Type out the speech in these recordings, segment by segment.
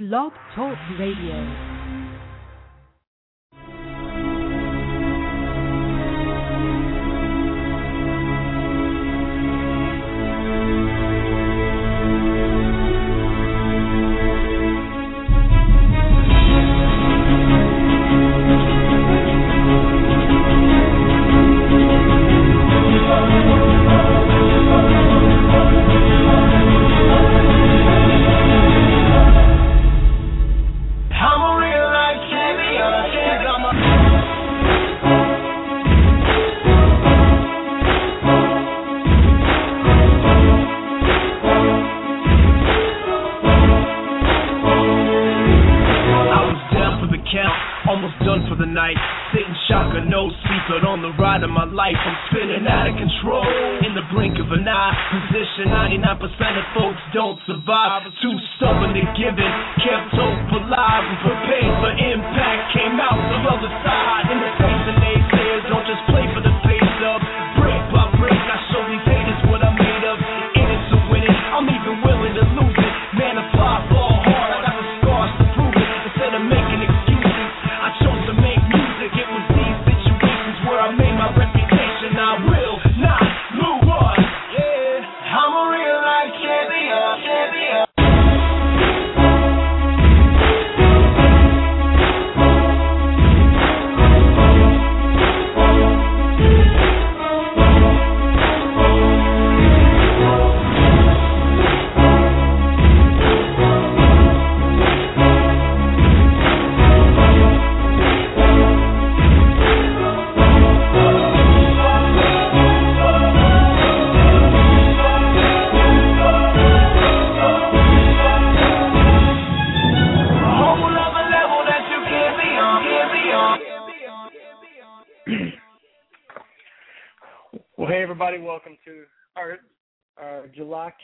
Blog Talk Radio.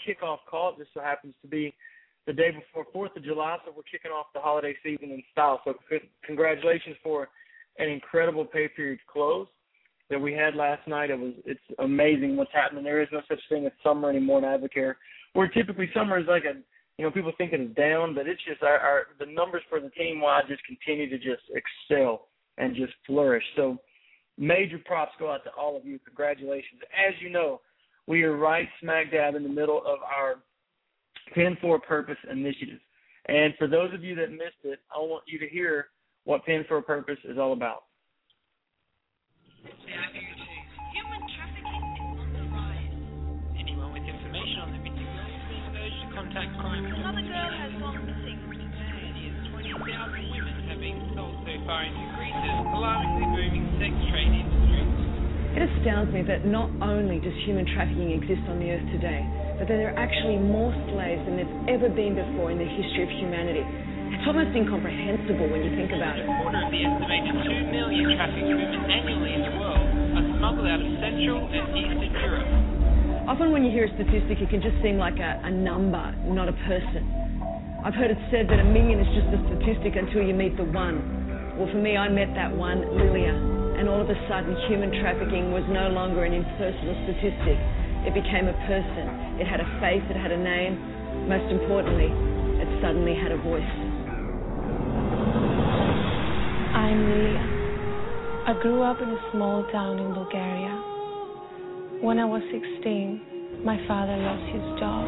Kickoff call. It just so happens to be the day before 4th of July, so we're kicking off the holiday season in style. So congratulations for an incredible pay period close that we had last night. It's amazing what's happening. There is no such thing as summer anymore in Advocare, where typically summer is like people think it is down, but it's just the numbers for the team-wide just continue to just excel and just flourish. So major props go out to all of you. Congratulations. As you know, we are right smack dab in the middle of our Pen for a Purpose initiative. And for those of you that missed it, I want you to hear what Pen for a Purpose is all about. Human trafficking is on the rise. Anyone with information on the victims is urged to contact crime. Another girl has gone missing today. Nearly 20,000 women have been sold so far into Greece's alarmingly booming sex trade industry. It astounds me that not only does human trafficking exist on the earth today, but that there are actually more slaves than there's ever been before in the history of humanity. It's almost incomprehensible when you think about it. A quarter of the estimated 2 million trafficked women annually in the world are smuggled out of Central and Eastern Europe. Often when you hear a statistic, it can just seem like a number, not a person. I've heard it said that 1 million is just a statistic until you meet the one. Well, for me, I met that one, Lilia. And all of a sudden, human trafficking was no longer an impersonal statistic. It became a person. It had a face, it had a name. Most importantly, it suddenly had a voice. I'm Lilia. I grew up in a small town in Bulgaria. When I was 16, my father lost his job.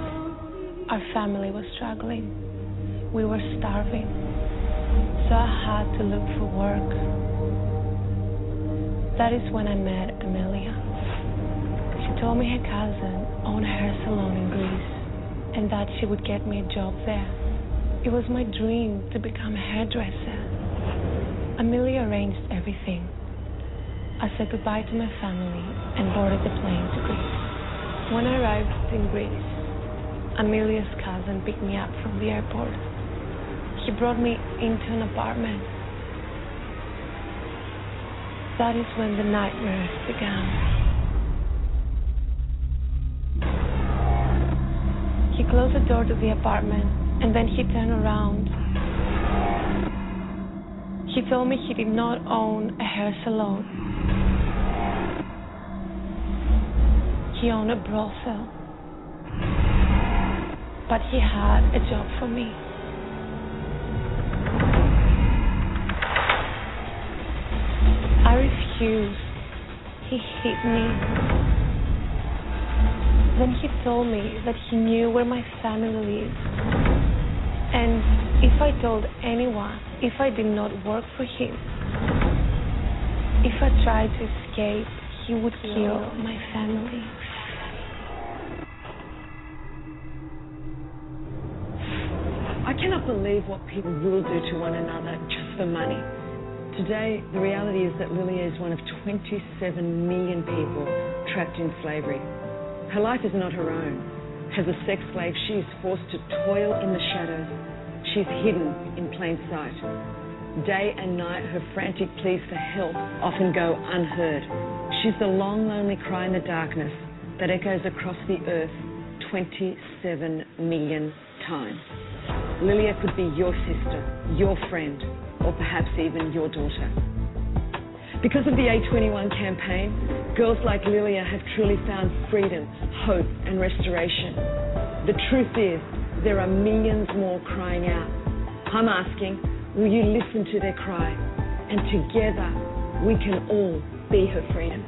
Our family was struggling. We were starving. So I had to look for work. That is when I met Amelia. She told me her cousin owned a hair salon in Greece and that she would get me a job there. It was my dream to become a hairdresser. Amelia arranged everything. I said goodbye to my family and boarded the plane to Greece. When I arrived in Greece, Amelia's cousin picked me up from the airport. He brought me into an apartment. That is when the nightmares began. He closed the door to the apartment and then he turned around. He told me he did not own a hair salon. He owned a brothel. But he had a job for me. he hate me. Then he told me that he knew where my family is. And if I told anyone, if I did not work for him, if I tried to escape, he would kill my family. I cannot believe what people will do to one another just for money. Today, the reality is that Lilia is one of 27 million people trapped in slavery. Her life is not her own. As a sex slave, she is forced to toil in the shadows. She's hidden in plain sight. Day and night, her frantic pleas for help often go unheard. She's the long, lonely cry in the darkness that echoes across the earth 27 million times. Lilia could be your sister, your friend, or perhaps even your daughter. Because of the A21 campaign, girls like Lilia have truly found freedom, hope, and restoration. The truth is, there are millions more crying out. I'm asking, will you listen to their cry? And together, we can all be her freedom.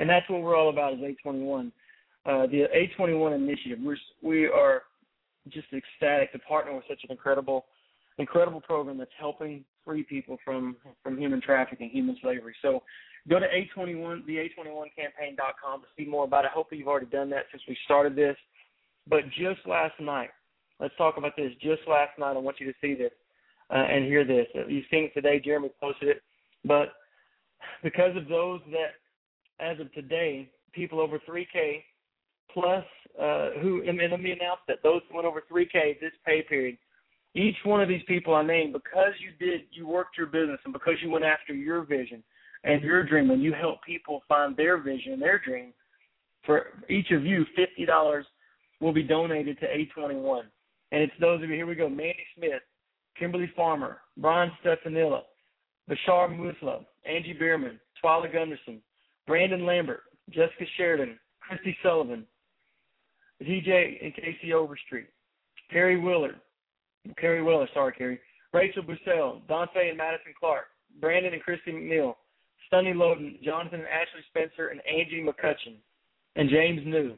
And that's what we're all about, is A21. The A21 initiative. We are just ecstatic to partner with such an incredible program that's helping free people from human trafficking, human slavery. So go to A21, the A21campaign.com to see more about it. Hopefully you've already done that since we started this. But just last night, let's talk about this. Just last night, I want you to see this and hear this. You've seen it today. Jeremy posted it. But because of those that, as of today, people over 3K plus, and let me announce that those who went over 3K this pay period, each one of these people I named, because you worked your business and because you went after your vision and your dream and you helped people find their vision and their dream, for each of you, $50 will be donated to A21. And it's those of you, here we go, Mandy Smith, Kimberly Farmer, Brian Stefanilla, Bashar Musleh, Angie Bierman, Twyla Gunderson, Brandon Lambert, Jessica Sheridan, Christy Sullivan, DJ and Casey Overstreet, Carrie Willard, Rachel Bussell, Dante and Madison Clark, Brandon and Christy McNeil, Sunny Loden, Jonathan and Ashley Spencer, and Angie McCutcheon, and James New.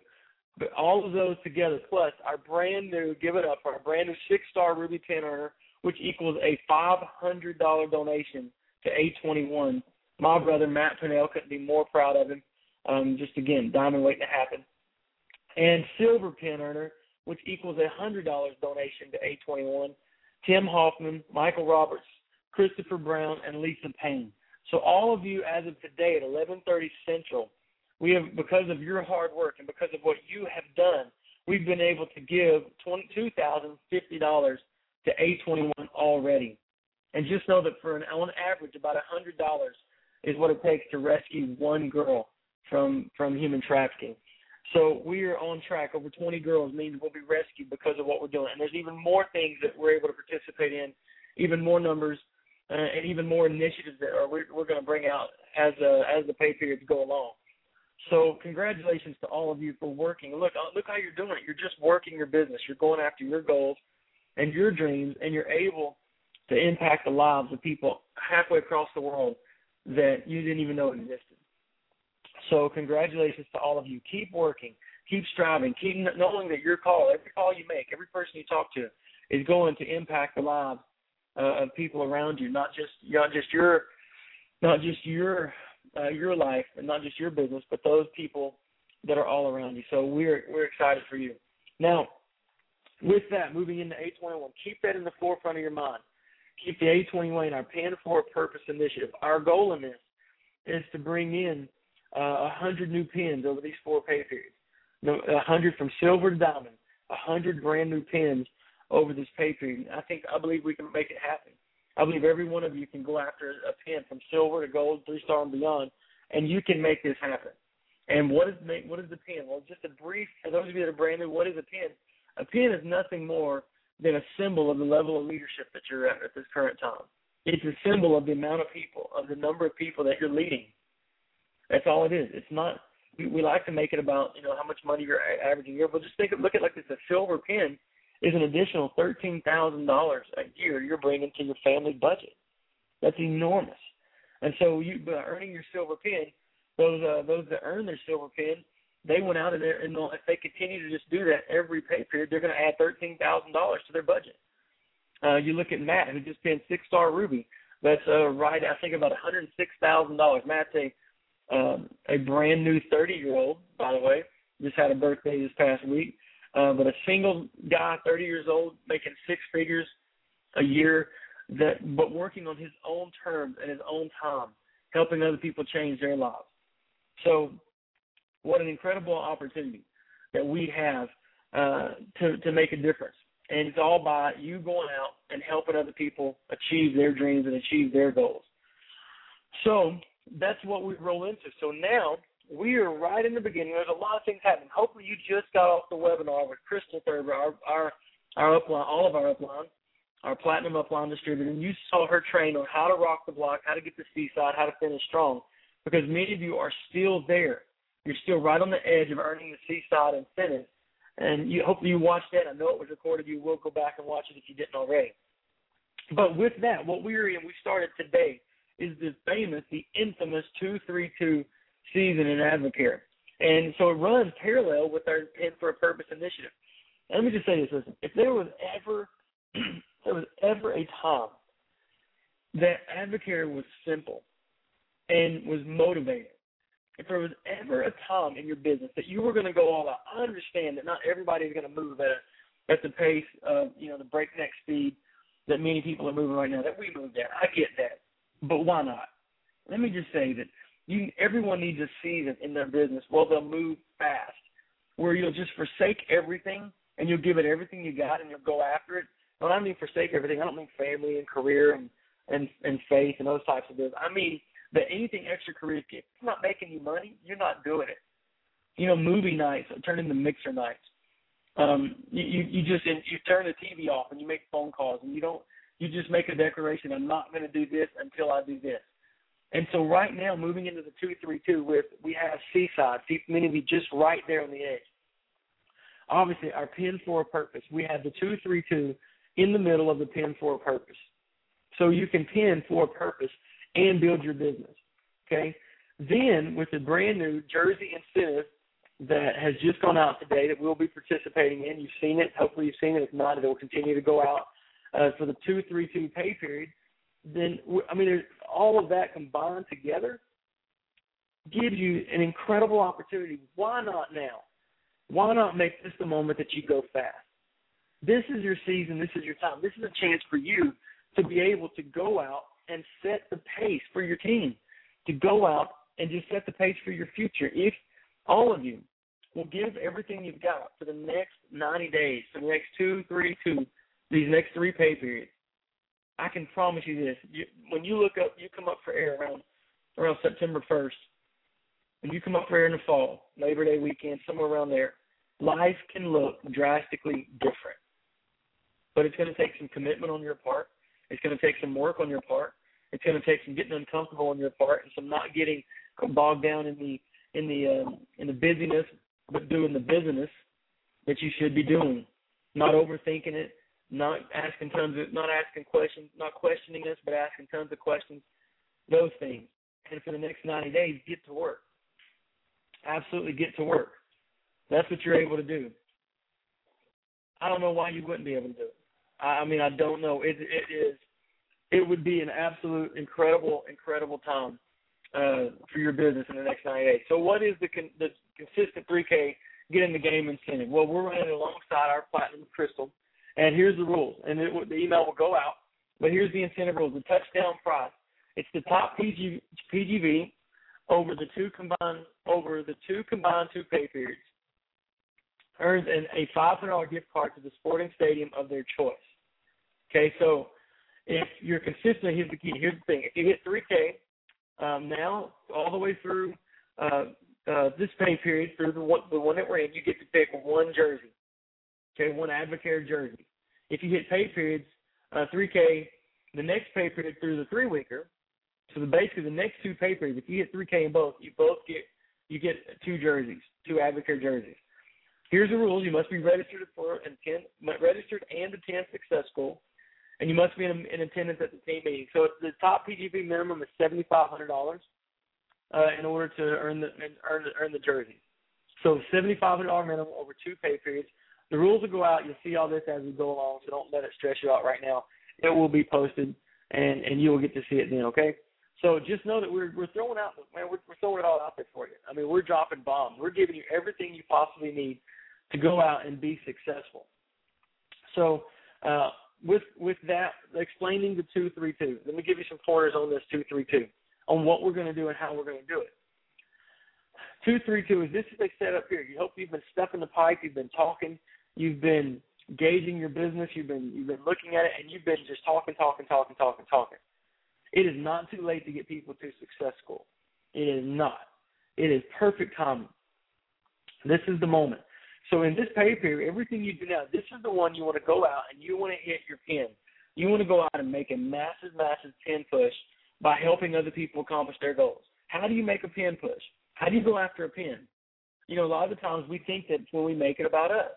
But all of those together, plus our brand new, give it up, our brand new 6-star Ruby 10 earner, which equals a $500 donation to A21. My brother, Matt Pinnell, couldn't be more proud of him. Just, again, diamond waiting to happen. And silver pin earner, which equals a $100 donation to A21, Tim Hoffman, Michael Roberts, Christopher Brown, and Lisa Payne. So all of you, as of today at 11:30 Central, we have, because of your hard work and because of what you have done, we've been able to give $22,050 to A21 already. And just know that for on average, about $100 is what it takes to rescue one girl from human trafficking. So we are on track. Over 20 girls means we'll be rescued because of what we're doing. And there's even more things that we're able to participate in, even more numbers, and even more initiatives that we're going to bring out as the pay periods go along. So congratulations to all of you for working. Look how you're doing it. You're just working your business. You're going after your goals and your dreams, and you're able to impact the lives of people halfway across the world that you didn't even know existed. So congratulations to all of you. Keep working. Keep striving. Keep knowing that your call, every call you make, every person you talk to, is going to impact the lives of people around you. Not just your life, and not just your business, but those people that are all around you. So we're excited for you. Now, with that, moving into A21, keep that in the forefront of your mind. Keep the A21 and our Pan for a Purpose initiative. Our goal in this is to bring in 100 new pins over these 4 pay periods. 100 from silver to diamond. 100 brand new pins over this pay period. I believe we can make it happen. I believe every one of you can go after a pin from silver to gold, 3-star and beyond, and you can make this happen. And what is the pin? Well, just a brief, for those of you that are brand new, what is a pin? A pin is nothing more than a symbol of the level of leadership that you're at this current time. It's a symbol of the amount of people, of the number of people that you're leading. That's all it is. It's not we like to make it about, you know, how much money you're averaging a year. But just think, look at like this: a silver pin is an additional $13,000 a year you're bringing to your family budget. That's enormous. And so you, by earning your silver pin, those that earn their silver pin, they went out of there, and if they continue to just do that every pay period, they're going to add $13,000 to their budget. You look at Matt, who just pinned six-star Ruby. That's right, I think, about $106,000. Matt's a brand-new 30-year-old, by the way. Just had a birthday this past week. But a single guy, 30 years old, making six figures a year, but working on his own terms and his own time, helping other people change their lives. So what an incredible opportunity that we have to make a difference. And it's all by you going out and helping other people achieve their dreams and achieve their goals. So that's what we roll into. So now we are right in the beginning. There's a lot of things happening. Hopefully you just got off the webinar with Crystal Thurber, our upline, all of our upline, our platinum upline distributor, and you saw her train on how to rock the block, how to get to Seaside, how to finish strong, because many of you are still there. You're still right on the edge of earning the Seaside incentive, and hopefully you watched that. I know it was recorded. You will go back and watch it if you didn't already. But with that, what we're in, we started today, is the famous, the infamous 2-3-2 season in Advocare. And so it runs parallel with our Pin for a Purpose initiative. And let me just say this, listen, if there was ever a time that Advocare was simple and was motivated, if there was ever a time in your business that you were going to go all out, I understand that not everybody is going to move at the pace of, you know, the breakneck speed that many people are moving right now, that we moved at. I get that. But why not? Let me just say that everyone needs a season in their business where they'll move fast, where you'll just forsake everything and you'll give it everything you got and you'll go after it. When I mean forsake everything, I don't mean family and career and faith and those types of things. I mean that anything extracurricular, if it's not making you money, you're not doing it. You know, movie nights turn into mixer nights. You turn the TV off and you make phone calls and you just make a declaration, I'm not going to do this until I do this. And so right now, moving into the 2-3-2, we have Seaside. Many of you just right there on the edge. Obviously, our Pin for a Purpose. We have the 2-3-2 in the middle of the Pin for a Purpose. So you can pin for a purpose and build your business, okay? Then with the brand-new Jersey incentive that has just gone out today that we'll be participating in, you've seen it. Hopefully you've seen it. If not, it will continue to go out for the 2-3-2 pay period. Then, I mean, all of that combined together gives you an incredible opportunity. Why not now? Why not make this the moment that you go fast? This is your season. This is your time. This is a chance for you to be able to go out and set the pace for your team, to go out and just set the pace for your future. If all of you will give everything you've got for the next 90 days, for the next 2-3-2, these next three pay periods, I can promise you this. When you look up, you come up for air around September 1st, and you come up for air in the fall, Labor Day weekend, somewhere around there, life can look drastically different. But it's going to take some commitment on your part. It's going to take some work on your part. It's going to take some getting uncomfortable on your part and some not getting bogged down in the busyness, but doing the business that you should be doing, not overthinking it, not questioning us, but asking tons of questions, those things. And for the next 90 days, get to work. Absolutely get to work. That's what you're able to do. I don't know why you wouldn't be able to do it. I mean, I don't know. It would be an absolute incredible time for your business in the next 90 days. So what is the consistent 3K get in the game incentive? Well, we're running alongside our Platinum Crystal, and here's the rules. And the email will go out, but here's the incentive rules, the touchdown prize. It's the top PGV over the two combined two pay periods. Earns a $500 gift card to the sporting stadium of their choice. Okay, so if you're consistent, here's the key. Here's the thing. If you hit 3K now all the way through this pay period, through the one that we're in, you get to pick one jersey, okay, one Advocare jersey. If you hit pay periods 3K, the next pay period through the three-weeker, so basically the next two pay periods, if you hit 3K in both, you both get you get two jerseys, two Advocare jerseys. Here's the rules. You must be registered and attend Success School, and you must be in attendance at the team meeting. So the top PGP minimum is $7,500 in order to earn the jersey. So $7,500 minimum over two pay periods. The rules will go out. You'll see all this as we go along, so don't let it stress you out right now. It will be posted, and you will get to see it then, okay? So just know that we're throwing out, man, we're throwing it all out there for you. I mean, we're dropping bombs. We're giving you everything you possibly need to go out and be successful. So with that, explaining the 2-3-2, let me give you some pointers on this 2-3-2, on what we're going to do and how we're going to do it. 2-3-2 is this is a setup here. You hope you've been stepping the pipe, you've been talking, you've been gauging your business, you've been looking at it, and you've been just talking. It is not too late to get people to Success School. It is not. It is perfect timing. This is the moment. So in this pay period, everything you do now, this is the one you want to go out and you want to hit your pin. You want to go out and make a massive, massive pin push by helping other people accomplish their goals. How do you make a pin push? How do you go after a pin? You know, a lot of the times we think that when we make it about us,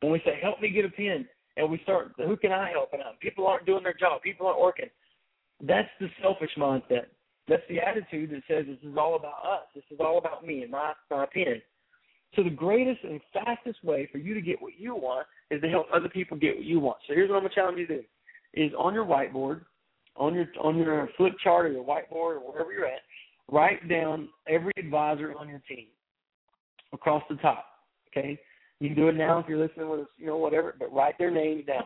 when we say, help me get a pin, and we start, who can I help? And people aren't doing their job. People aren't working. That's the selfish mindset. That's the attitude that says this is all about us. This is all about me and my opinion. So the greatest and fastest way for you to get what you want is to help other people get what you want. So here's what I'm going to challenge you to do. Is on your whiteboard, on your flip chart or your whiteboard or wherever you're at, write down every advisor on your team across the top, okay? You can do it now if you're listening with us, you know, whatever, but write their names down.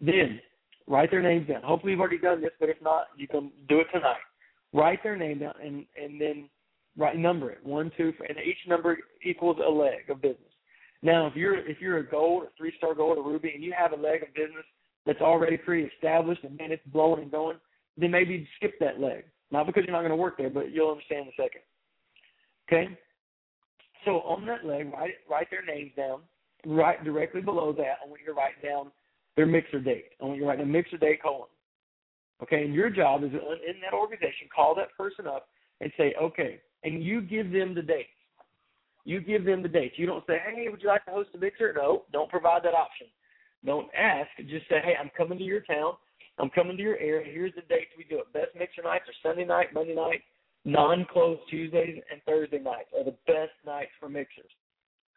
Then write their names down. Hopefully you've already done this, but if not, you can do it tonight. Write their name down and then number it, 1, 2, 3, and each number equals a leg of business. Now, if you're a gold, a 3-star gold, a ruby, and you have a leg of business that's already pre-established and then it's blowing and going, then maybe skip that leg. Not because you're not going to work there, but you'll understand in a second. Okay? So on that leg, write their names down. Write directly below that, I want you to write down their mixer date. I want you to write down mixer date : Okay? And your job is in that organization, call that person up and say, okay, and you give them the dates. You give them the dates. You don't say, hey, would you like to host a mixer? No, don't provide that option. Don't ask. Just say, hey, I'm coming to your town. I'm coming to your area. Here's the dates we do it. Best mixer nights are Sunday night, Monday night, non-closed Tuesdays, and Thursday nights are the best nights for mixers.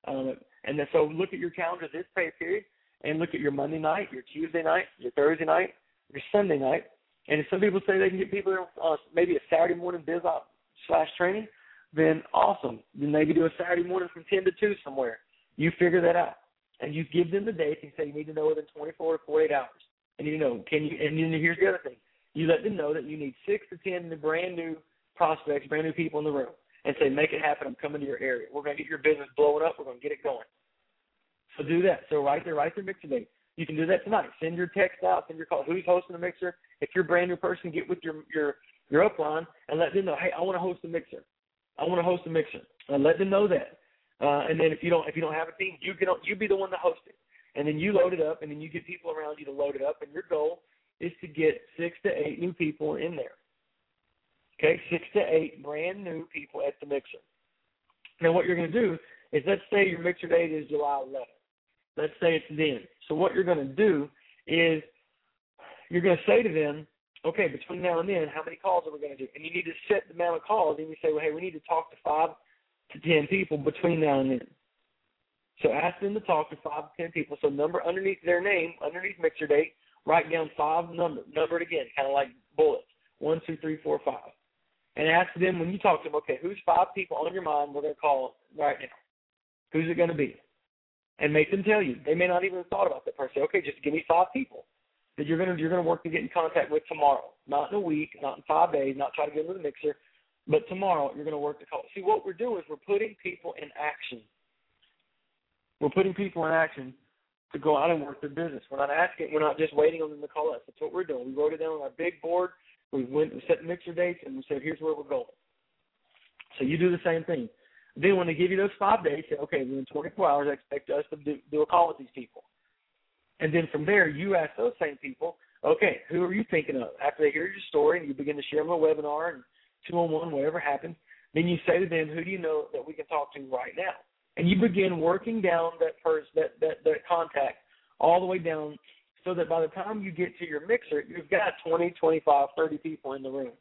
And then, so look at your calendar this pay period and look at your Monday night, your Tuesday night, your Thursday night, your Sunday night. And if some people say they can get people maybe a Saturday morning biz op /training, then awesome. Then maybe do a Saturday morning from 10 to 2 somewhere. You figure that out. And you give them the dates and say you need to know within 24 to 48 hours. And you know, and here's the other thing. You let them know that you need 6 to 10 brand new prospects, brand new people in the room, and say, make it happen. I'm coming to your area. We're going to get your business blowing up. We're going to get it going. So do that. So write their mixer date. You can do that tonight. Send your text out, send your call. Who's hosting the mixer? If you're a brand new person, get with your upline and let them know, hey, I want to host a mixer. And let them know that. And then if you don't have a team, you be the one to host it. And then you load it up, and then you get people around you to load it up, and your goal is to get 6 to 8 new people in there. Okay, 6 to 8 brand new people at the mixer. Now what you're going to do is let's say your mixer date is July 11th. Let's say it's then. So what you're going to do is you're going to say to them, okay, between now and then, how many calls are we going to do? And you need to set the amount of calls, and you say, well, hey, we need to talk to 5 to 10 people between now and then. So ask them to talk to 5 to 10 people. So number underneath their name, underneath mixer date, write down 5 numbers. Number it again, kind of like bullets, 1, 2, 3, 4, 5. And ask them when you talk to them, okay, who's 5 people on your mind we're going to call right now? Who's it going to be? And make them tell you. They may not even have thought about that person. Okay, just give me 5 people that you're going to work to get in contact with tomorrow, not in a week, not in 5 days, not try to get them to the mixer, but tomorrow you're going to work to call. See, what we're doing is we're putting people in action. We're putting people in action to go out and work their business. We're not asking. We're not just waiting on them to call us. That's what we're doing. We wrote it down on our big board. We went and set mixer dates, and we said, here's where we're going. So you do the same thing. Then when they give you those 5 days, say, okay, within 24 hours, I expect us to do a call with these people. And then from there, you ask those same people, okay, who are you thinking of? After they hear your story and you begin to share them a webinar and 2-on-1, whatever happens. Then you say to them, who do you know that we can talk to right now? And you begin working down that person, that contact all the way down so that by the time you get to your mixer, you've got 20, 25, 30 people in the room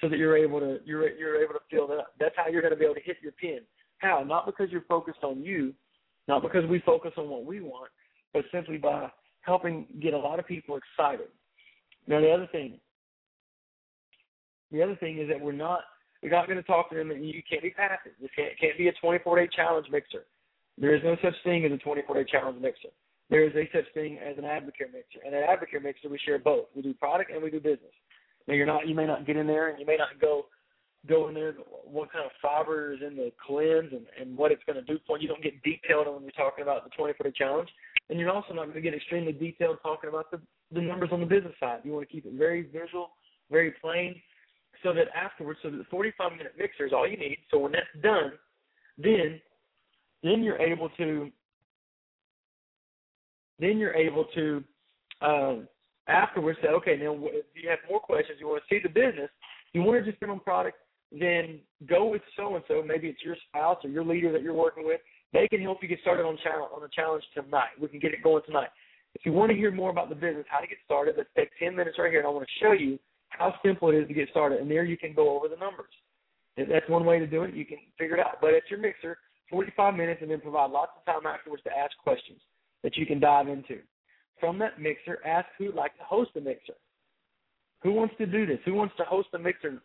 so that you're able to fill that up. That's how you're going to be able to hit your pin. How? Not because you're focused on you, not because we focus on what we want, but simply by helping get a lot of people excited. Now, the other thing is that we're not going to talk to them, and you can't be passive. This can't be a 24-day challenge mixer. There is no such thing as a 24-day challenge mixer. There is a such thing as an Advocare mixer. And an Advocare mixer, we share both. We do product and we do business. Now, you may not get in there, and you may not go in there what kind of fiber is in the cleanse and what it's going to do for you. You don't get detailed when you're talking about the 24-day challenge. And you're also not going to get extremely detailed talking about the numbers on the business side. You want to keep it very visual, very plain, so that afterwards, so that the 45-minute mixer is all you need. So when that's done, then you're able to afterwards say, okay, now if you have more questions, you want to see the business, you want to just get on product, then go with so-and-so. Maybe it's your spouse or your leader that you're working with. They can help you get started on the challenge tonight. We can get it going tonight. If you want to hear more about the business, how to get started, let's take 10 minutes right here, and I want to show you how simple it is to get started. And there you can go over the numbers. That's one way to do it. You can figure it out. But at your mixer, 45 minutes, and then provide lots of time afterwards to ask questions that you can dive into. From that mixer, ask who would like to host the mixer. Who wants to do this? Who wants to host the mixer?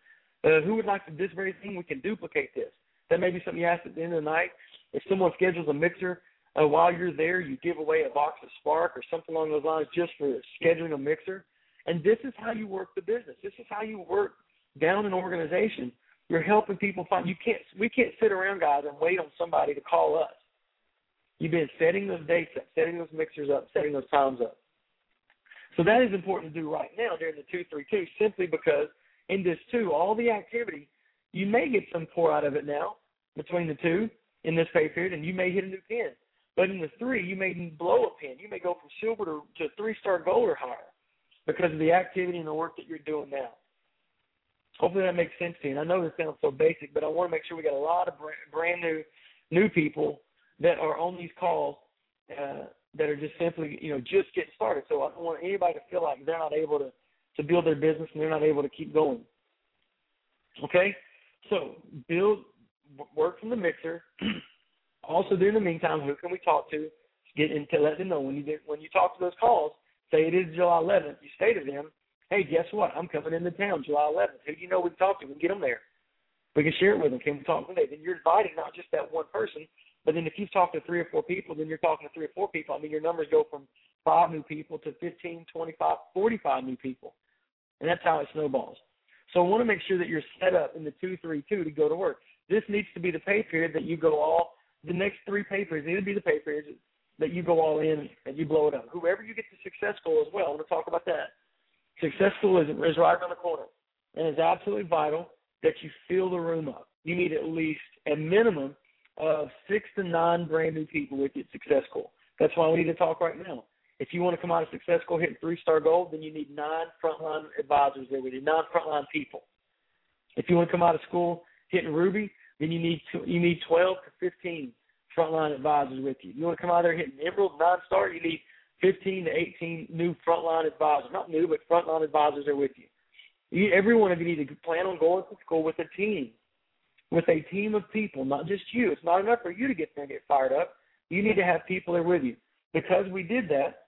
Who would like to do this very thing? We can duplicate this. That may be something you ask at the end of the night. If someone schedules a mixer while you're there, you give away a box of Spark or something along those lines just for scheduling a mixer. And this is how you work the business. This is how you work down an organization. You're helping people find. We can't sit around, guys, and wait on somebody to call us. You've been setting those dates up, setting those mixers up, setting those times up. So that is important to do right now during the 2-3-2, simply because in this 2, all the activity, you may get some pour out of it now between the 2 in this pay period, and you may hit a new pin. But in the 3, you may blow a pin. You may go from silver to 3-star gold or higher because of the activity and the work that you're doing now. Hopefully that makes sense to you. And I know this sounds so basic, but I want to make sure we got a lot of brand new people that are on these calls that are just simply, just getting started. So I don't want anybody to feel like they're not able to build their business and they're not able to keep going. Okay? So build, work from the mixer. Also, during the meantime, who can we talk to? Get into let them know when you talk to those calls. Say it is July 11th. You say to them, hey, guess what? I'm coming into town July 11th. Who do you know we can talk to? We can get them there. We can share it with them. Can we talk to them? Then you're inviting not just that one person, but then if you've talked to 3 or 4 people, then you're talking to 3 or 4 people. I mean, your numbers go from 5 new people to 15, 25, 45 new people. And that's how it snowballs. So I want to make sure that you're set up in the 2-3-2 to go to work. This needs to be the pay period that you go all – the next 3 pay periods need to be the pay periods that you go all in and you blow it up. Whoever you get to success goal as well, I'm going to talk about that. Success goal is right around the corner, and it's absolutely vital that you fill the room up. You need at least a minimum of 6 to 9 brand new people with you at Success School. That's why we need to talk right now. If you want to come out of Success School hitting 3-star gold, then you need 9 frontline advisors there with you, 9 frontline people. If you want to come out of school hitting Ruby, then you need 12 to 15 frontline advisors with you. If you want to come out of there hitting Emerald, 9-star, you need 15 to 18 new frontline advisors. Not new, but frontline advisors are with you. Every one of you need to plan on going to school with a team. With a team of people, not just you. It's not enough for you to get there and get fired up. You need to have people there with you. Because we did that,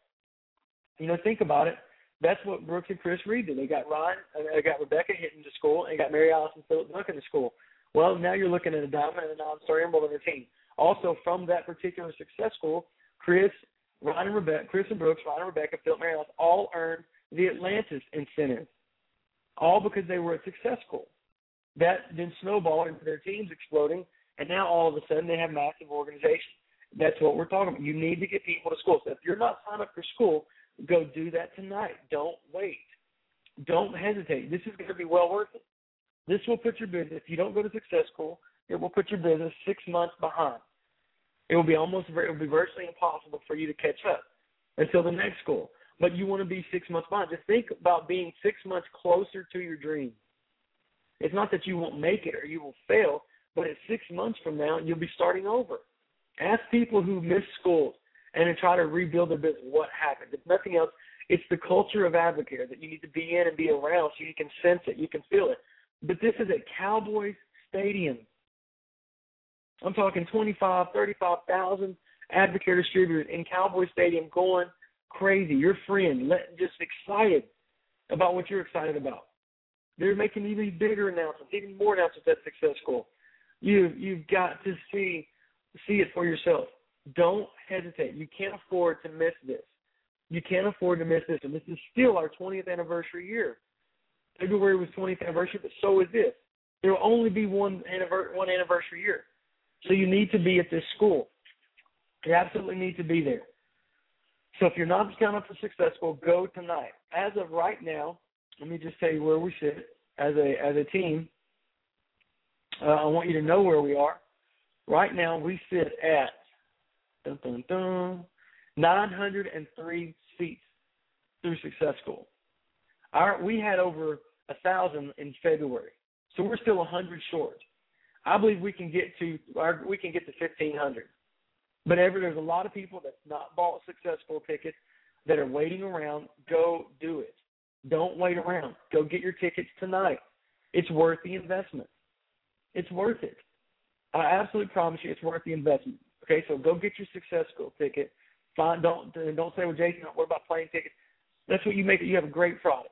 think about it. That's what Brooks and Chris Reed did. They got Ron, they got Rebecca hitting to school, and got Mary Alice and Philip Duncan to school. Well, now you're looking at a diamond and a 9-star emerald on your team. Also, from that particular Success School, Chris and Brooks, Ron and Rebecca, Philip, Mary Alice, all earned the Atlantis incentive, all because they were at Success School. That then snowballed into their teams exploding, and now all of a sudden they have massive organization. That's what we're talking about. You need to get people to school. So if you're not signed up for school, go do that tonight. Don't wait. Don't hesitate. This is going to be well worth it. This will put your business, if you don't go to Success School, it will put your business 6 months behind. It will be virtually impossible for you to catch up until the next school. But you want to be 6 months behind. Just think about being 6 months closer to your dream. It's not that you won't make it or you will fail, but at 6 months from now, you'll be starting over. Ask people who miss schools and then try to rebuild their business what happened. If nothing else, it's the culture of Advocare that you need to be in and be around so you can sense it, you can feel it. But this is at Cowboys Stadium. I'm talking 25,000, 35,000 Advocare distributors in Cowboys Stadium going crazy. Your friend, just excited about what you're excited about. They're making even bigger announcements, even more announcements at Success School. You've got to see it for yourself. Don't hesitate. You can't afford to miss this. You can't afford to miss this. And this is still our 20th anniversary year. February was 20th anniversary, but so is this. There will only be one anniversary year. So you need to be at this school. You absolutely need to be there. So if you're not signed up for Success School, go tonight. As of right now, let me just tell you where we sit as a team. I want you to know where we are. Right now we sit at 903 seats through Success School. We had over 1,000 in February, so we're still 100 short. I believe we can get to 1,500. But there's a lot of people that's not bought successful tickets that are waiting around. Go do it. Don't wait around. Go get your tickets tonight. It's worth the investment. It's worth it. I absolutely promise you it's worth the investment. Okay, so go get your successful ticket. Don't say, well, Jason, don't worry about playing tickets. That's what you make it. You have a great product.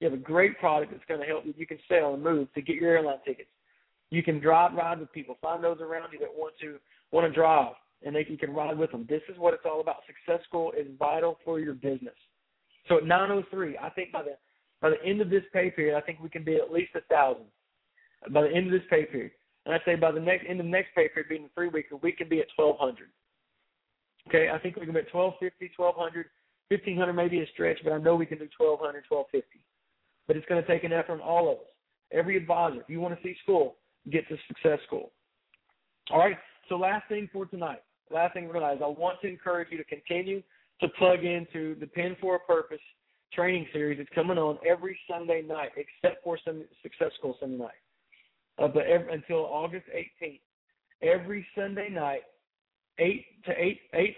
You have a great product that's going to help you. You can sell and move to get your airline tickets. You can ride with people. Find those around you that want to drive, and you can ride with them. This is what it's all about. Success School is vital for your business. So at 903, I think by the end of this pay period, I think we can be at least 1,000 by the end of this pay period. And I say by the end of the next pay period, being the 3-weeker, we can be at 1,200. Okay, I think we can be at 1,250, 1,200, 1,500 maybe a stretch, but I know we can do 1,200, 1,250. But it's going to take an effort on all of us. Every advisor, if you want to see school, get to Success School. All right, so last thing we're going to do is I want to encourage you to continue to plug into the Pen for a Purpose training series. It's coming on every Sunday night except for Success School Sunday night. Until August 18th, every Sunday night, 8:30 to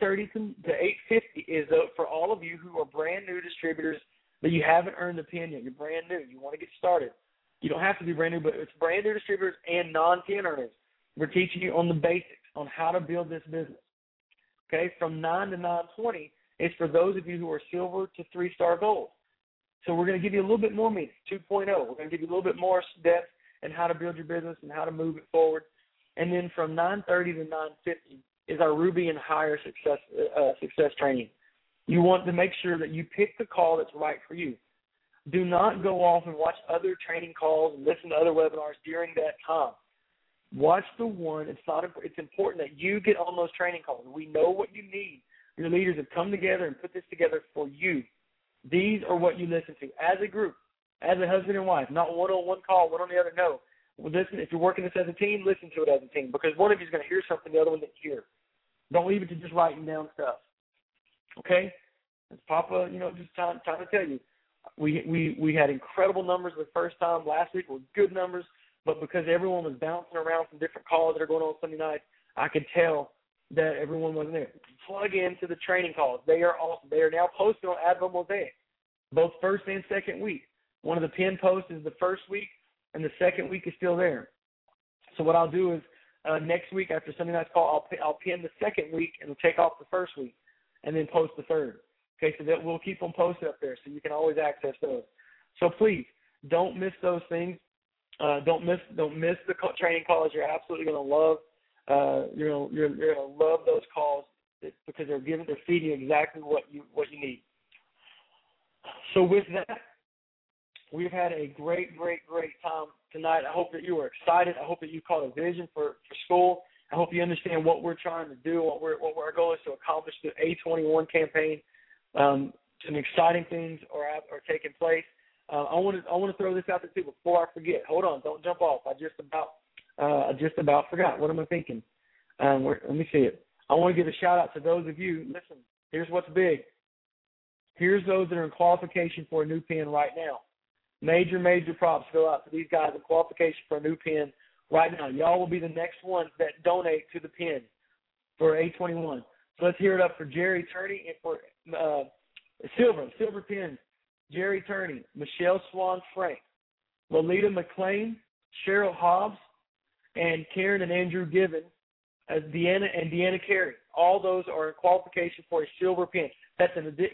8:50 is up for all of you who are brand new distributors that you haven't earned the pen yet. You're brand new. You want to get started. You don't have to be brand new, but it's brand new distributors and non-pen earners. We're teaching you on the basics on how to build this business. Okay, from 9 to 9:20 is for those of you who are silver to 3-star gold. So we're going to give you a little bit more meaning, 2.0. We're going to give you a little bit more depth and how to build your business and how to move it forward. And then from 9:30 to 9:50 is our Ruby and Higher success training. You want to make sure that you pick the call that's right for you. Do not go off and watch other training calls and listen to other webinars during that time. Watch the one. It's important that you get on those training calls. We know what you need. Your leaders have come together and put this together for you. These are what you listen to as a group, as a husband and wife, not one-on-one call, one on the other. No. Well, listen, if you're working this as a team, listen to it as a team because one of you is going to hear something the other one didn't hear. Don't leave it to just writing down stuff. Okay? It's Papa, just time to tell you. We had incredible numbers the first time. Last week were good numbers, but because everyone was bouncing around from different calls that are going on Sunday nights, I could tell that everyone wasn't there. Plug into the training calls. They are awesome. They are now posted on Advo Mosaic, both first and second week. One of the pin posts is the first week, and the second week is still there. So what I'll do is next week after Sunday night's call, I'll pin the second week and take off the first week and then post the third. Okay, so that we'll keep them posted up there so you can always access those. So please, don't miss those things. Don't miss the training calls. You're absolutely going to love you're going to love those calls because they're feeding you exactly what you need. So with that, we've had a great time tonight. I hope that you were excited. I hope that you caught a vision for school. I hope you understand what we're trying to do, what our goal is to accomplish the A21 campaign. Some exciting things are taking place. I want to throw this out there too before I forget. Hold on, don't jump off. I just about forgot. What am I thinking? Let me see it. I want to give a shout out to those of you. Listen, here's what's big. Here's those that are in qualification for a new pen right now. Major, major props go out to these guys in qualification for a new pen right now. Y'all will be the next ones that donate to the pen for A21. So let's hear it up for Jerry Turney and for silver pins. Jerry Turney, Michelle Swan Frank, Lolita McClain, Cheryl Hobbs, and Karen and Andrew Given, Deanna Carey. All those are in qualification for a silver pin.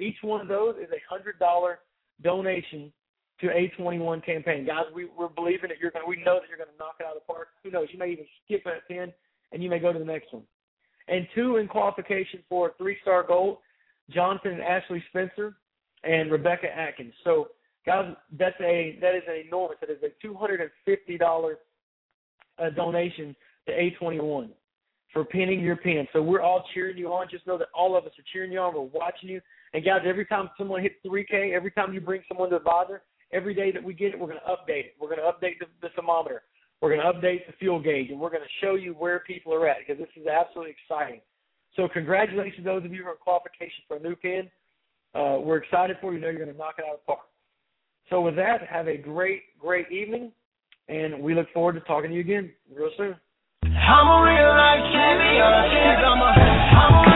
Each one of those is a $100 donation to A21 campaign. Guys, we're believing that we know that you're going to knock it out of the park. Who knows? You may even skip that pin, and you may go to the next one. And two in qualification for three-star gold, Jonathan and Ashley Spencer and Rebecca Atkins. So, guys, that is enormous. That is a $250 donation to A21 for pinning your pin. So we're all cheering you on. Just know that all of us are cheering you on. We're watching you. And, guys, every time someone hits 3K, every time you bring someone to Advisor, every day that we get it, we're going to update it. We're going to update the thermometer. We're going to update the fuel gauge, and we're going to show you where people are at because this is absolutely exciting. So congratulations to those of you who are in qualification for a new pin. We're excited for you. Know you're going to knock it out of the park. So with that, have a great, great evening, and we look forward to talking to you again real soon. I'm a real life champion. I'm a